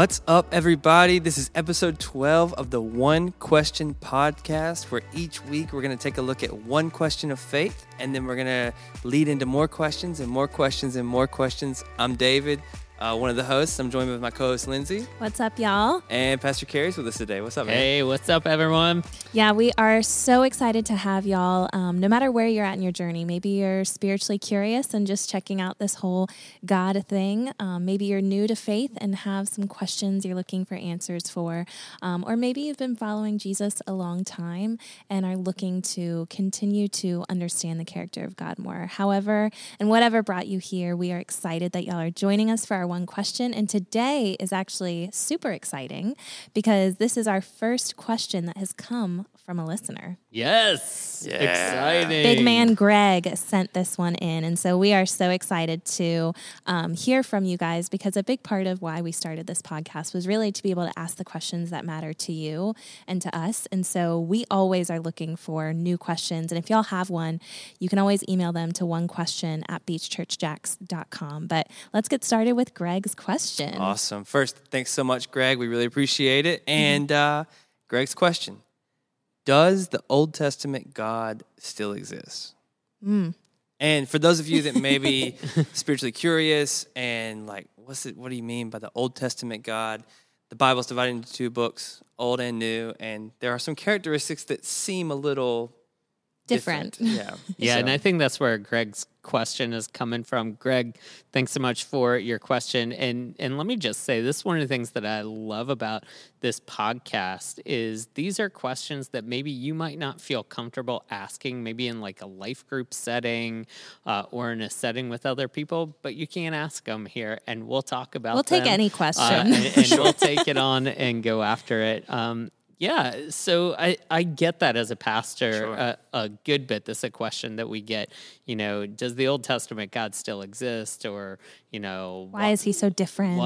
What's up, everybody? This is episode 12 of the One Question Podcast, where each week we're going to take a look at one question of faith, and then we're going to lead into more questions and more questions and more questions. I'm David, one of the hosts. I'm joined with my co-host, Lindsay. What's up, y'all? And Pastor Carrie's with us today. What's up, man? Hey, what's up, everyone? Yeah, we are so excited to have y'all, no matter where you're at in your journey. Maybe you're spiritually curious and just checking out this whole God thing. Maybe you're new to faith and have some questions you're looking for answers for. Or maybe you've been following Jesus a long time and are looking to continue to understand the character of God more. However, and whatever brought you here, we are excited that y'all are joining us for our One Question. And today is actually super exciting because this is our first question that has come from a listener. Yes. Yeah. Exciting. Big man Greg sent this one in. And so we are so excited to hear from you guys, because a big part of why we started this podcast was really to be able to ask the questions that matter to you and to us. And so we always are looking for new questions. And if y'all have one, you can always email them to onequestion@beachchurchjax.com. But let's get started with Greg's question. Awesome. First, thanks so much, Greg. We really appreciate it. And Greg's question: does the Old Testament God still exist? And for those of you that may be spiritually curious and like, what do you mean by the Old Testament God? The Bible's divided into two books, Old and New, and there are some characteristics that seem a little different. Yeah, and I think that's where Greg's question is coming from. Greg, thanks so much for your question. And let me just say, this is one of the things that I love about this podcast is these are questions that maybe you might not feel comfortable asking, maybe in like a life group setting or in a setting with other people, but you can ask them here and we'll talk about them. We'll take any question. And we'll take it on and go after it. Yeah, so I get that as a pastor a good bit. This is a question that we get, does the Old Testament God still exist? Or, why is he so different?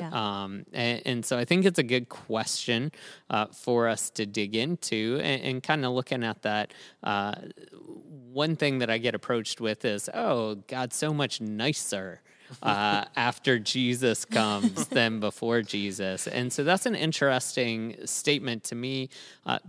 Yeah. And so I think it's a good question for us to dig into and kind of looking at that. One thing that I get approached with is, oh, God's so much nicer after Jesus comes than before Jesus. And so that's an interesting statement to me,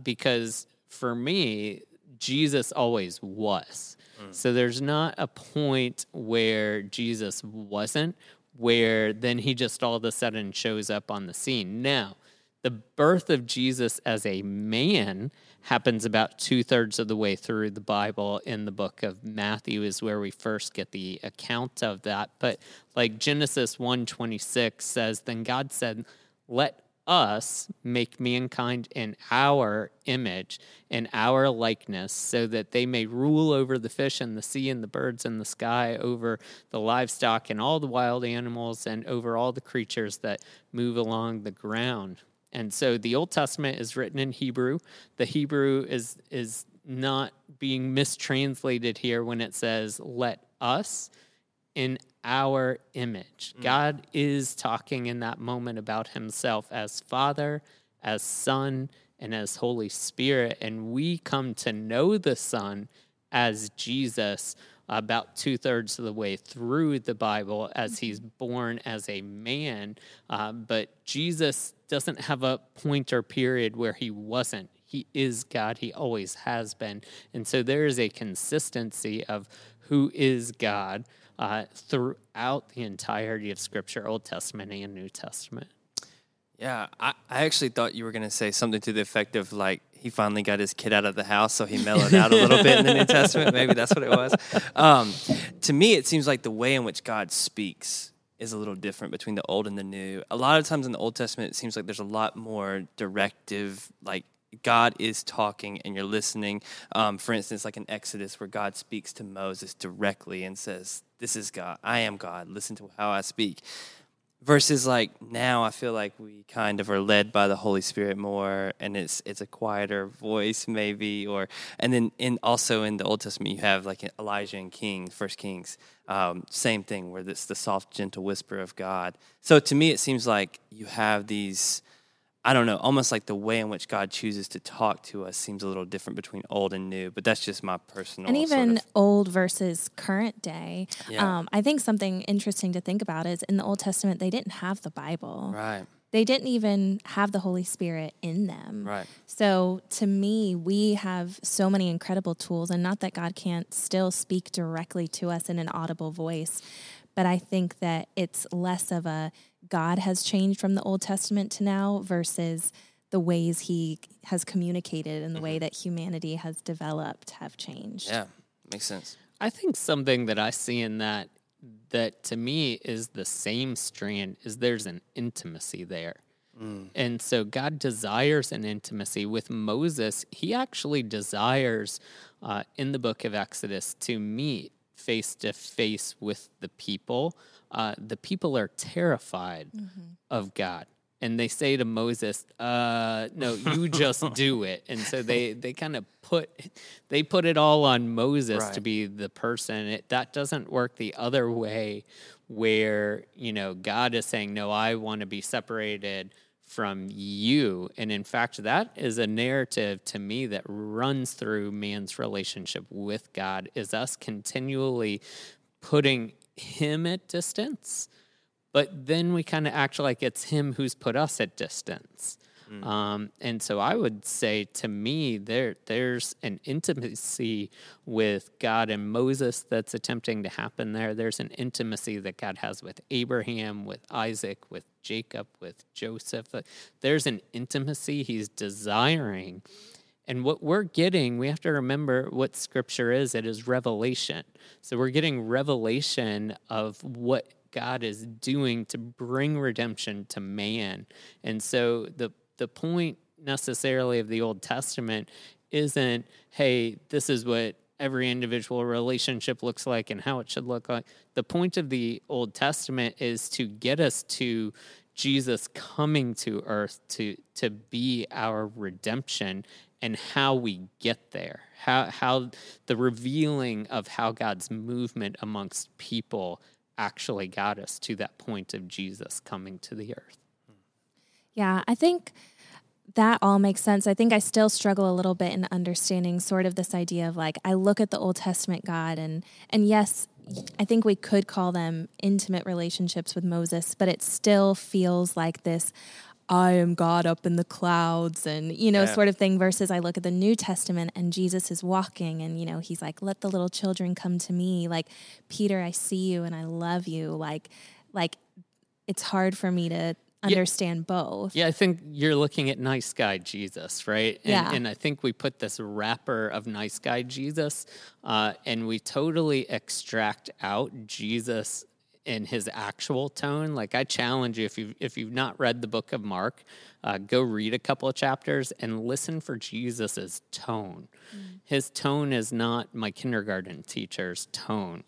because for me, Jesus always was. So there's not a point where Jesus wasn't, where then he just all of a sudden shows up on the scene. Now, the birth of Jesus as a man happens about 2/3 of the way through the Bible. In the book of Matthew is where we first get the account of that. But like Genesis 1:26 says, then God said, let us make mankind in our image, in our likeness, so that they may rule over the fish and the sea and the birds and the sky, over the livestock and all the wild animals, and over all the creatures that move along the ground. And so the Old Testament is written in Hebrew. The Hebrew is not being mistranslated here when it says, let us in our image. God is talking in that moment about himself as Father, as Son, and as Holy Spirit. And we come to know the Son as Jesus about 2/3 of the way through the Bible, as he's born as a man. But Jesus doesn't have a point or period where he wasn't. He is God. He always has been. And so there is a consistency of who is God throughout the entirety of Scripture, Old Testament and New Testament. Yeah, I actually thought you were going to say something to the effect of, like, he finally got his kid out of the house, so he mellowed out a little bit in the New Testament. Maybe that's what it was. To me, it seems like the way in which God speaks is a little different between the Old and the New. A lot of times in the Old Testament, it seems like there's a lot more directive, like God is talking and you're listening. For instance, like in Exodus, where God speaks to Moses directly and says, this is God, I am God, listen to how I speak. Versus like now, I feel like we kind of are led by the Holy Spirit more, and it's a quieter voice maybe. And then also in the Old Testament, you have like Elijah and Kings, First Kings, same thing where it's the soft, gentle whisper of God. So to me, it seems like you have these I don't know, almost like the way in which God chooses to talk to us seems a little different between old and new, but that's just my personal. And even sort of old versus current day. Yeah. I think something interesting to think about is in the Old Testament, they didn't have the Bible. Right. They didn't even have the Holy Spirit in them. Right. So to me, we have so many incredible tools, and not that God can't still speak directly to us in an audible voice, but I think that it's less of a God has changed from the Old Testament to now versus the ways he has communicated and the way that humanity has developed have changed. Yeah, makes sense. I think something that I see in that to me is the same strand is there's an intimacy there. Mm. And so God desires an intimacy with Moses. He actually desires in the book of Exodus to meet face to face with the people. The people are terrified of God. And they say to Moses, no, you just do it. And so they kind of put it all on Moses to be the person. That doesn't work the other way where, God is saying, no, I want to be separated from you. And in fact, that is a narrative to me that runs through man's relationship with God is us continually putting him at distance. But then we kind of act like it's him who's put us at distance. Mm. And so I would say to me, there's an intimacy with God and Moses that's attempting to happen there. There's an intimacy that God has with Abraham, with Isaac, with Jacob, with Joseph. There's an intimacy he's desiring. And what we're getting, we have to remember what Scripture is. It is revelation. So we're getting revelation of what God is doing to bring redemption to man. And so the point necessarily of the Old Testament isn't, hey, this is what every individual relationship looks like and how it should look like. The point of the Old Testament is to get us to Jesus coming to earth to be our redemption and how we get there, how the revealing of how God's movement amongst people actually got us to that point of Jesus coming to the earth. Yeah, I think that all makes sense. I think I still struggle a little bit in understanding sort of this idea of like, I look at the Old Testament God and yes, I think we could call them intimate relationships with Moses, but it still feels like this, I am God up in the clouds and, sort of thing versus I look at the New Testament and Jesus is walking and, he's like, let the little children come to me. Like, Peter, I see you and I love you. Like it's hard for me to understand both. Yeah, I think you're looking at nice guy Jesus, right? And I think we put this wrapper of nice guy Jesus and we totally extract out Jesus in his actual tone. Like, I challenge you, if you've not read the book of Mark, go read a couple of chapters and listen for Jesus's tone. Mm. His tone is not my kindergarten teacher's tone.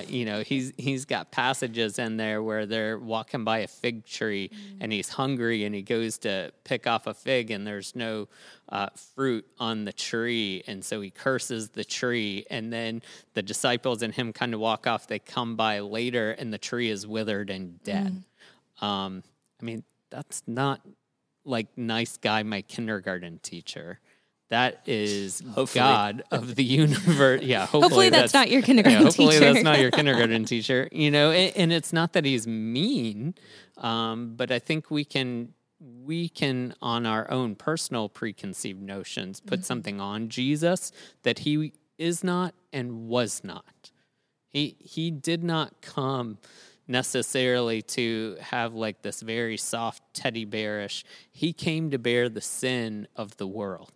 He's got passages in there where they're walking by a fig tree and he's hungry and he goes to pick off a fig and there's no fruit on the tree. And so he curses the tree. And then the disciples and him kind of walk off. They come by later and the tree is withered and dead. Mm. That's not like nice guy, my kindergarten teacher. That is hopefully God of the universe. Yeah, hopefully that's not your kindergarten teacher. Hopefully that's not your kindergarten teacher. And it's not that he's mean, but I think we can, on our own personal preconceived notions, put something on Jesus that he is not and was not. He did not come necessarily to have like this very soft teddy bearish. He came to bear the sin of the world.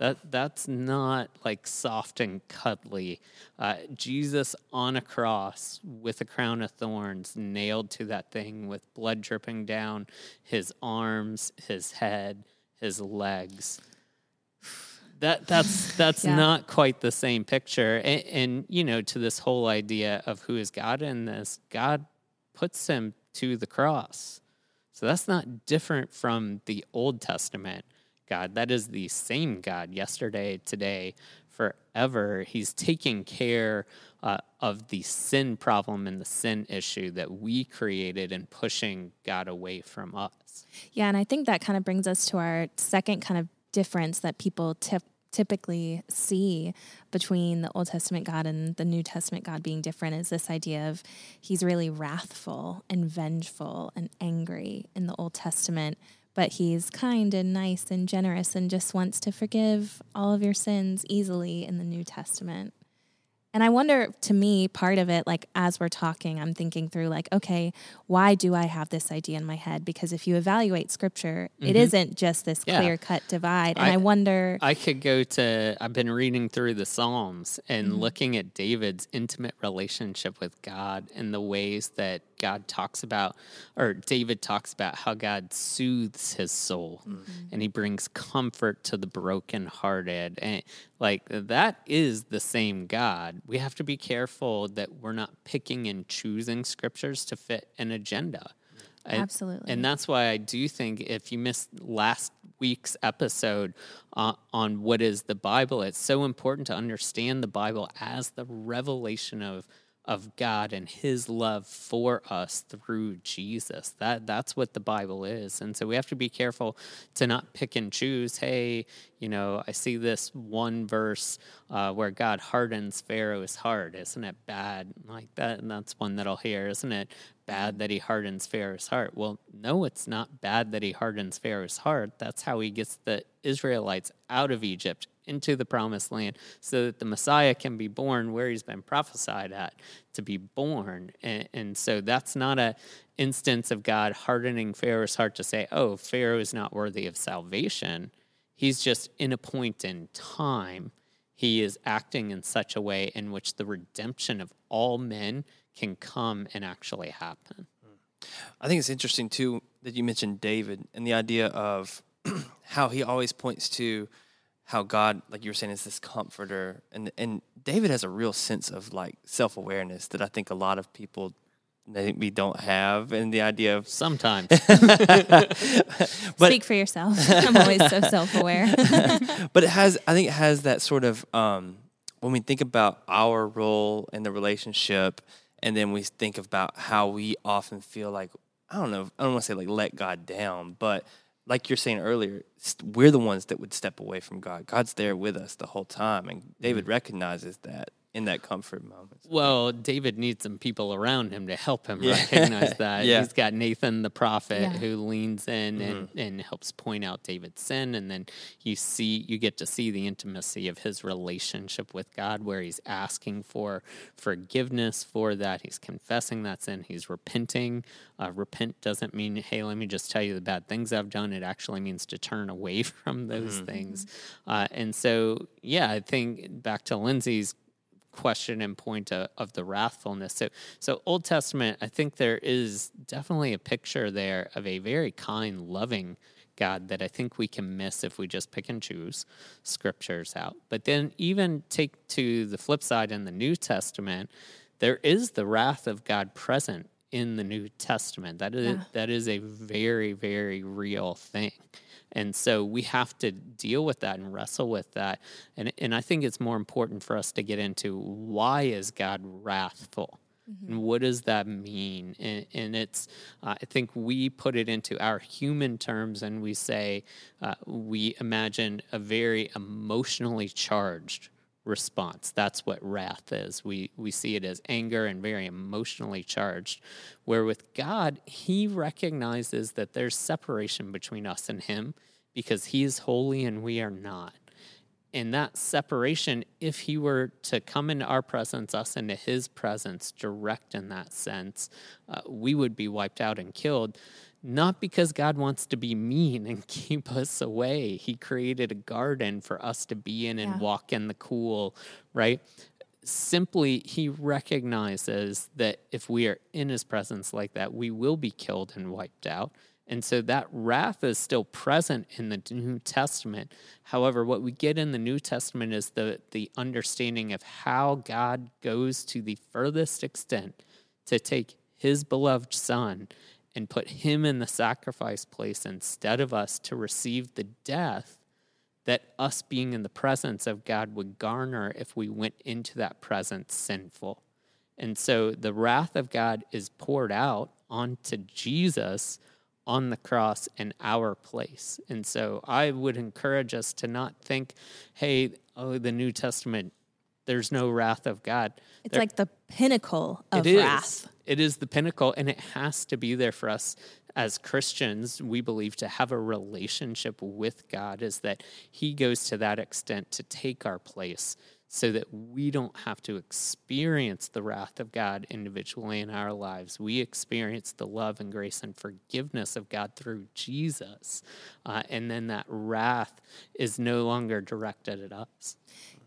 That's not like soft and cuddly. Jesus on a cross with a crown of thorns nailed to that thing with blood dripping down his arms, his head, his legs. That's not quite the same picture. And to this whole idea of who is God in this, God puts him to the cross. So that's not different from the Old Testament God. That is the same God yesterday, today, forever. He's taking care of the sin problem and the sin issue that we created and pushing God away from us. Yeah, and I think that kind of brings us to our second kind of difference that people typically see between the Old Testament God and the New Testament God being different is this idea of he's really wrathful and vengeful and angry in the Old Testament, but he's kind and nice and generous and just wants to forgive all of your sins easily in the New Testament. And I wonder, to me, part of it, like as we're talking, I'm thinking through like, okay, why do I have this idea in my head? Because if you evaluate scripture, it isn't just this clear-cut divide. And I wonder... I could go to, I've been reading through the Psalms and looking at David's intimate relationship with God and the ways that God talks about, or David talks about how God soothes his soul and he brings comfort to the brokenhearted. And like that is the same God. We have to be careful that we're not picking and choosing scriptures to fit an agenda. Absolutely. And that's why I do think if you missed last week's episode on what is the Bible, it's so important to understand the Bible as the revelation of God and his love for us through Jesus. That's what the Bible is. And so we have to be careful to not pick and choose. Hey, you know, I see this one verse where God hardens Pharaoh's heart. Isn't it bad like that? And that's one that I'll hear. Isn't it bad that he hardens Pharaoh's heart? Well, no, it's not bad that he hardens Pharaoh's heart. That's how he gets the Israelites out of Egypt into the promised land so that the Messiah can be born where he's been prophesied at to be born. And so that's not an instance of God hardening Pharaoh's heart to say, oh, Pharaoh is not worthy of salvation. He's just in a point in time. He is acting in such a way in which the redemption of all men can come and actually happen. I think it's interesting, too, that you mentioned David and the idea of how he always points to how God, like you were saying, is this comforter. And David has a real sense of, like, self-awareness that I think a lot of people we don't have, and the idea of... Sometimes. Speak for yourself. I'm always so self-aware. But I think it has that sort of, when we think about our role in the relationship, and then we think about how we often feel like, I don't want to say like let God down, but... Like you're saying earlier, we're the ones that would step away from God. God's there with us the whole time, and David recognizes that in that comfort moment. Well, David needs some people around him to help him recognize that. Yeah. He's got Nathan the prophet who leans in and helps point out David's sin, and then you get to see the intimacy of his relationship with God where he's asking for forgiveness for that. He's confessing that sin. He's repenting. Repent doesn't mean, hey, let me just tell you the bad things I've done. It actually means to turn away from those things. And so, I think back to Lindsay's question and point of the wrathfulness. So Old Testament, I think there is definitely a picture there of a very kind, loving God that I think we can miss if we just pick and choose scriptures out. But then even take to the flip side in the New Testament, there is the wrath of God present in the New Testament. That is a very, very real thing. And so we have to deal with that and wrestle with that. And I think it's more important for us to get into why is God wrathful? Mm-hmm. And what does that mean? And it's, I think we put it into our human terms and we say, we imagine a very emotionally charged response. That's what wrath is. We see it as anger and very emotionally charged, where with God, he recognizes that there's separation between us and him because he is holy and we are not. And that separation, if he were to come into our presence, us into his presence, direct in that sense, we would be wiped out and killed. Not because God wants to be mean and keep us away. He created a garden for us to be in and walk in the cool, right? Simply, he recognizes that if we are in his presence like that, we will be killed and wiped out. And so that wrath is still present in the New Testament. However, what we get in the New Testament is the understanding of how God goes to the furthest extent to take his beloved son and put him in the sacrifice place instead of us to receive the death that us being in the presence of God would garner if we went into that presence sinful. And so the wrath of God is poured out onto Jesus on the cross in our place. And so I would encourage us to not think, hey, oh, the New Testament, there's no wrath of God. It's like the pinnacle of wrath. It is the pinnacle, and it has to be there for us. As Christians, we believe to have a relationship with God is that he goes to that extent to take our place so that we don't have to experience the wrath of God individually in our lives. We experience the love and grace and forgiveness of God through Jesus. And then that wrath is no longer directed at us.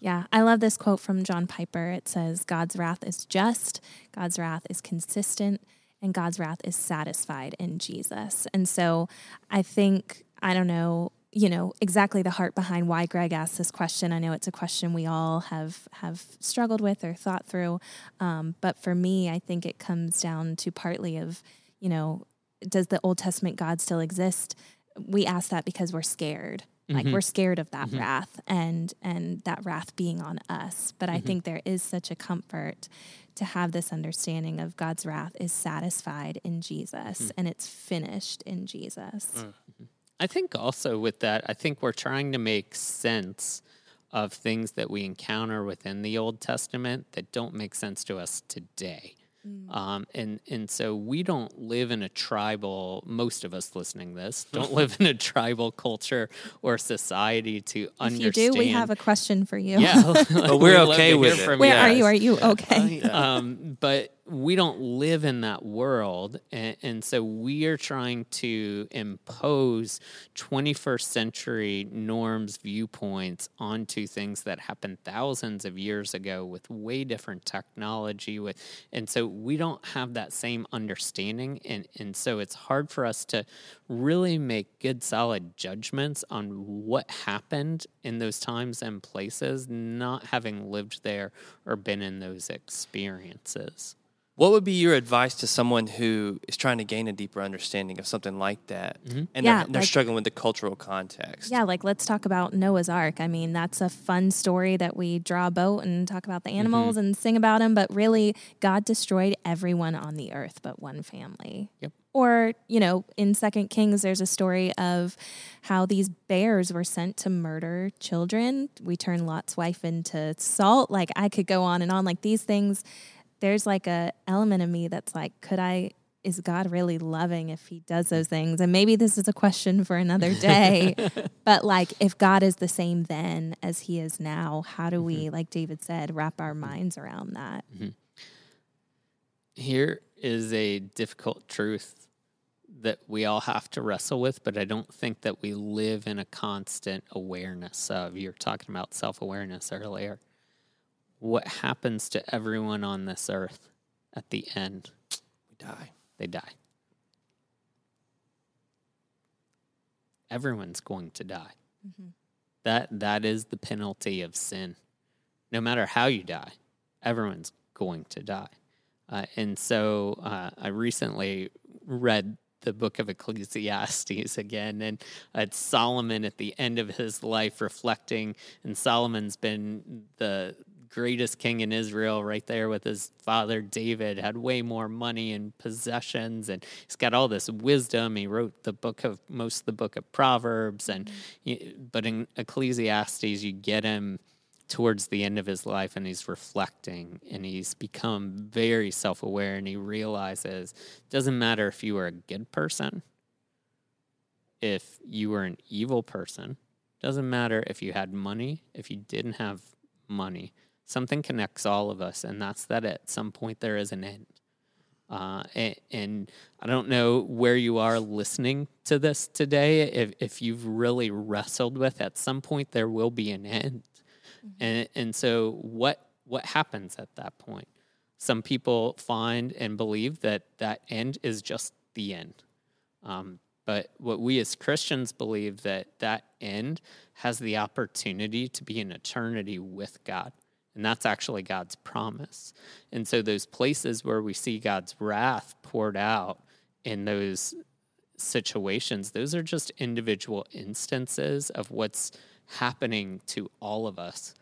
Yeah, I love this quote from John Piper. It says, God's wrath is just, God's wrath is consistent, and God's wrath is satisfied in Jesus. And so I think, I don't know, you know, exactly the heart behind why Greg asked this question. I know it's a question we all have struggled with or thought through. But for me, I think it comes down to partly of, you know, does the Old Testament God still exist? We ask that because we're scared. Like we're scared of that wrath and that wrath being on us. But I think there is such a comfort to have this understanding of God's wrath is satisfied in Jesus and it's finished in Jesus. I think also with that, I think we're trying to make sense of things that we encounter within the Old Testament that don't make sense to us today. And so we don't live in a tribal, most of us listening to this, don't live in a tribal culture or society to understand. If you do, we have a question for you. Yeah. Well, we're okay with it. Where are you? Are you okay? But we don't live in that world. And so we are trying to impose 21st century norms, viewpoints onto things that happened thousands of years ago with way different technology. And so we don't have that same understanding. And so it's hard for us to really make good, solid judgments on what happened in those times and places, not having lived there or been in those experiences. What would be your advice to someone who is trying to gain a deeper understanding of something like that, and they're struggling with the cultural context? Yeah, like let's talk about Noah's Ark. I mean, that's a fun story that we draw a boat and talk about the animals and sing about them, but really God destroyed everyone on the earth but one family. Yep. Or, you know, in 2 Kings, there's a story of how these bears were sent to murder children. We turn Lot's wife into salt. Like I could go on and on. Like these things, there's like a element of me that's like, is God really loving if he does those things? And maybe this is a question for another day, but like if God is the same then as he is now, how do we, like David said, wrap our minds around that? Here is a difficult truth that we all have to wrestle with, but I don't think that we live in a constant awareness of. You're talking about self-awareness earlier. What happens to everyone on this earth at the end? We die. They die. Everyone's going to die. That is the penalty of sin. No matter how you die, everyone's going to die. And so I recently read the book of Ecclesiastes again, and it's Solomon at the end of his life reflecting, and Solomon's been the greatest king in Israel right there with his father David, had way more money and possessions, and he's got all this wisdom. He wrote the book of Proverbs, but in Ecclesiastes you get him towards the end of his life, and he's reflecting, and he's become very self-aware, and he realizes it doesn't matter if you were a good person, if you were an evil person, it doesn't matter if you had money, if you didn't have money. Something connects all of us, and that's that at some point there is an end. And I don't know where you are listening to this today, if you've really wrestled with at some point there will be an end. And so what happens at that point? Some people find and believe that end is just the end. But what we as Christians believe that end has the opportunity to be an eternity with God. And that's actually God's promise. And so those places where we see God's wrath poured out in those situations. Those are just individual instances of what's happening to all of us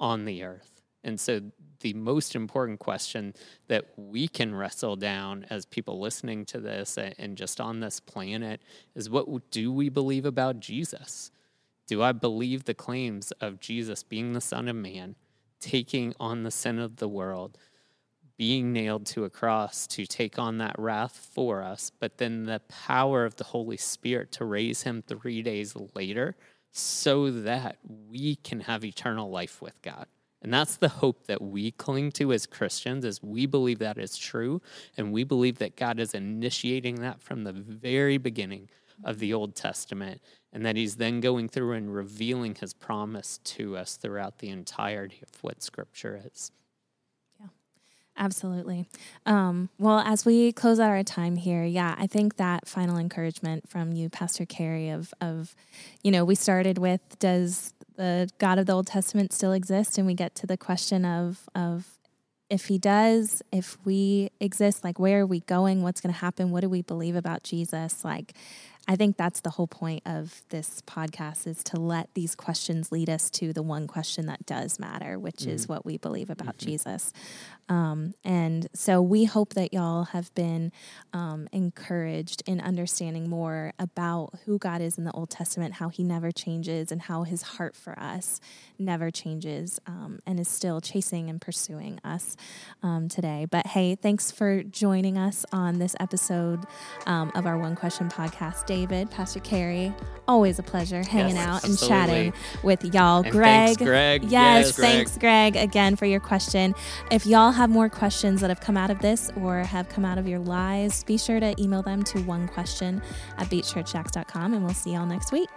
on the earth. And so the most important question that we can wrestle down as people listening to this and just on this planet is, what do we believe about Jesus? Do I believe the claims of Jesus being the Son of Man, taking on the sin of the world, being nailed to a cross to take on that wrath for us, but then the power of the Holy Spirit to raise him 3 days later so that we can have eternal life with God? And that's the hope that we cling to as Christians, is we believe that is true, and we believe that God is initiating that from the very beginning of the Old Testament, and that he's then going through and revealing his promise to us throughout the entirety of what Scripture is. Yeah, absolutely. Well, as we close out our time here, I think that final encouragement from you, Pastor Carrie, of we started with, does the God of the Old Testament still exist? And we get to the question of if he does, if we exist, like, where are we going? What's going to happen? What do we believe about Jesus? Like, I think that's the whole point of this podcast, is to let these questions lead us to the one question that does matter, which is what we believe about Jesus. And so we hope that y'all have been encouraged in understanding more about who God is in the Old Testament, how he never changes, and how his heart for us never changes, and is still chasing and pursuing us today. But hey, thanks for joining us on this episode of our One Question podcast. David, Pastor Carrie, always a pleasure hanging out and chatting with y'all. And Greg. Thanks, Greg. Thanks, Greg, again for your question. If y'all have more questions that have come out of this or have come out of your lives, be sure to email them to onequestion@beachchurchjax.com, and we'll see y'all next week.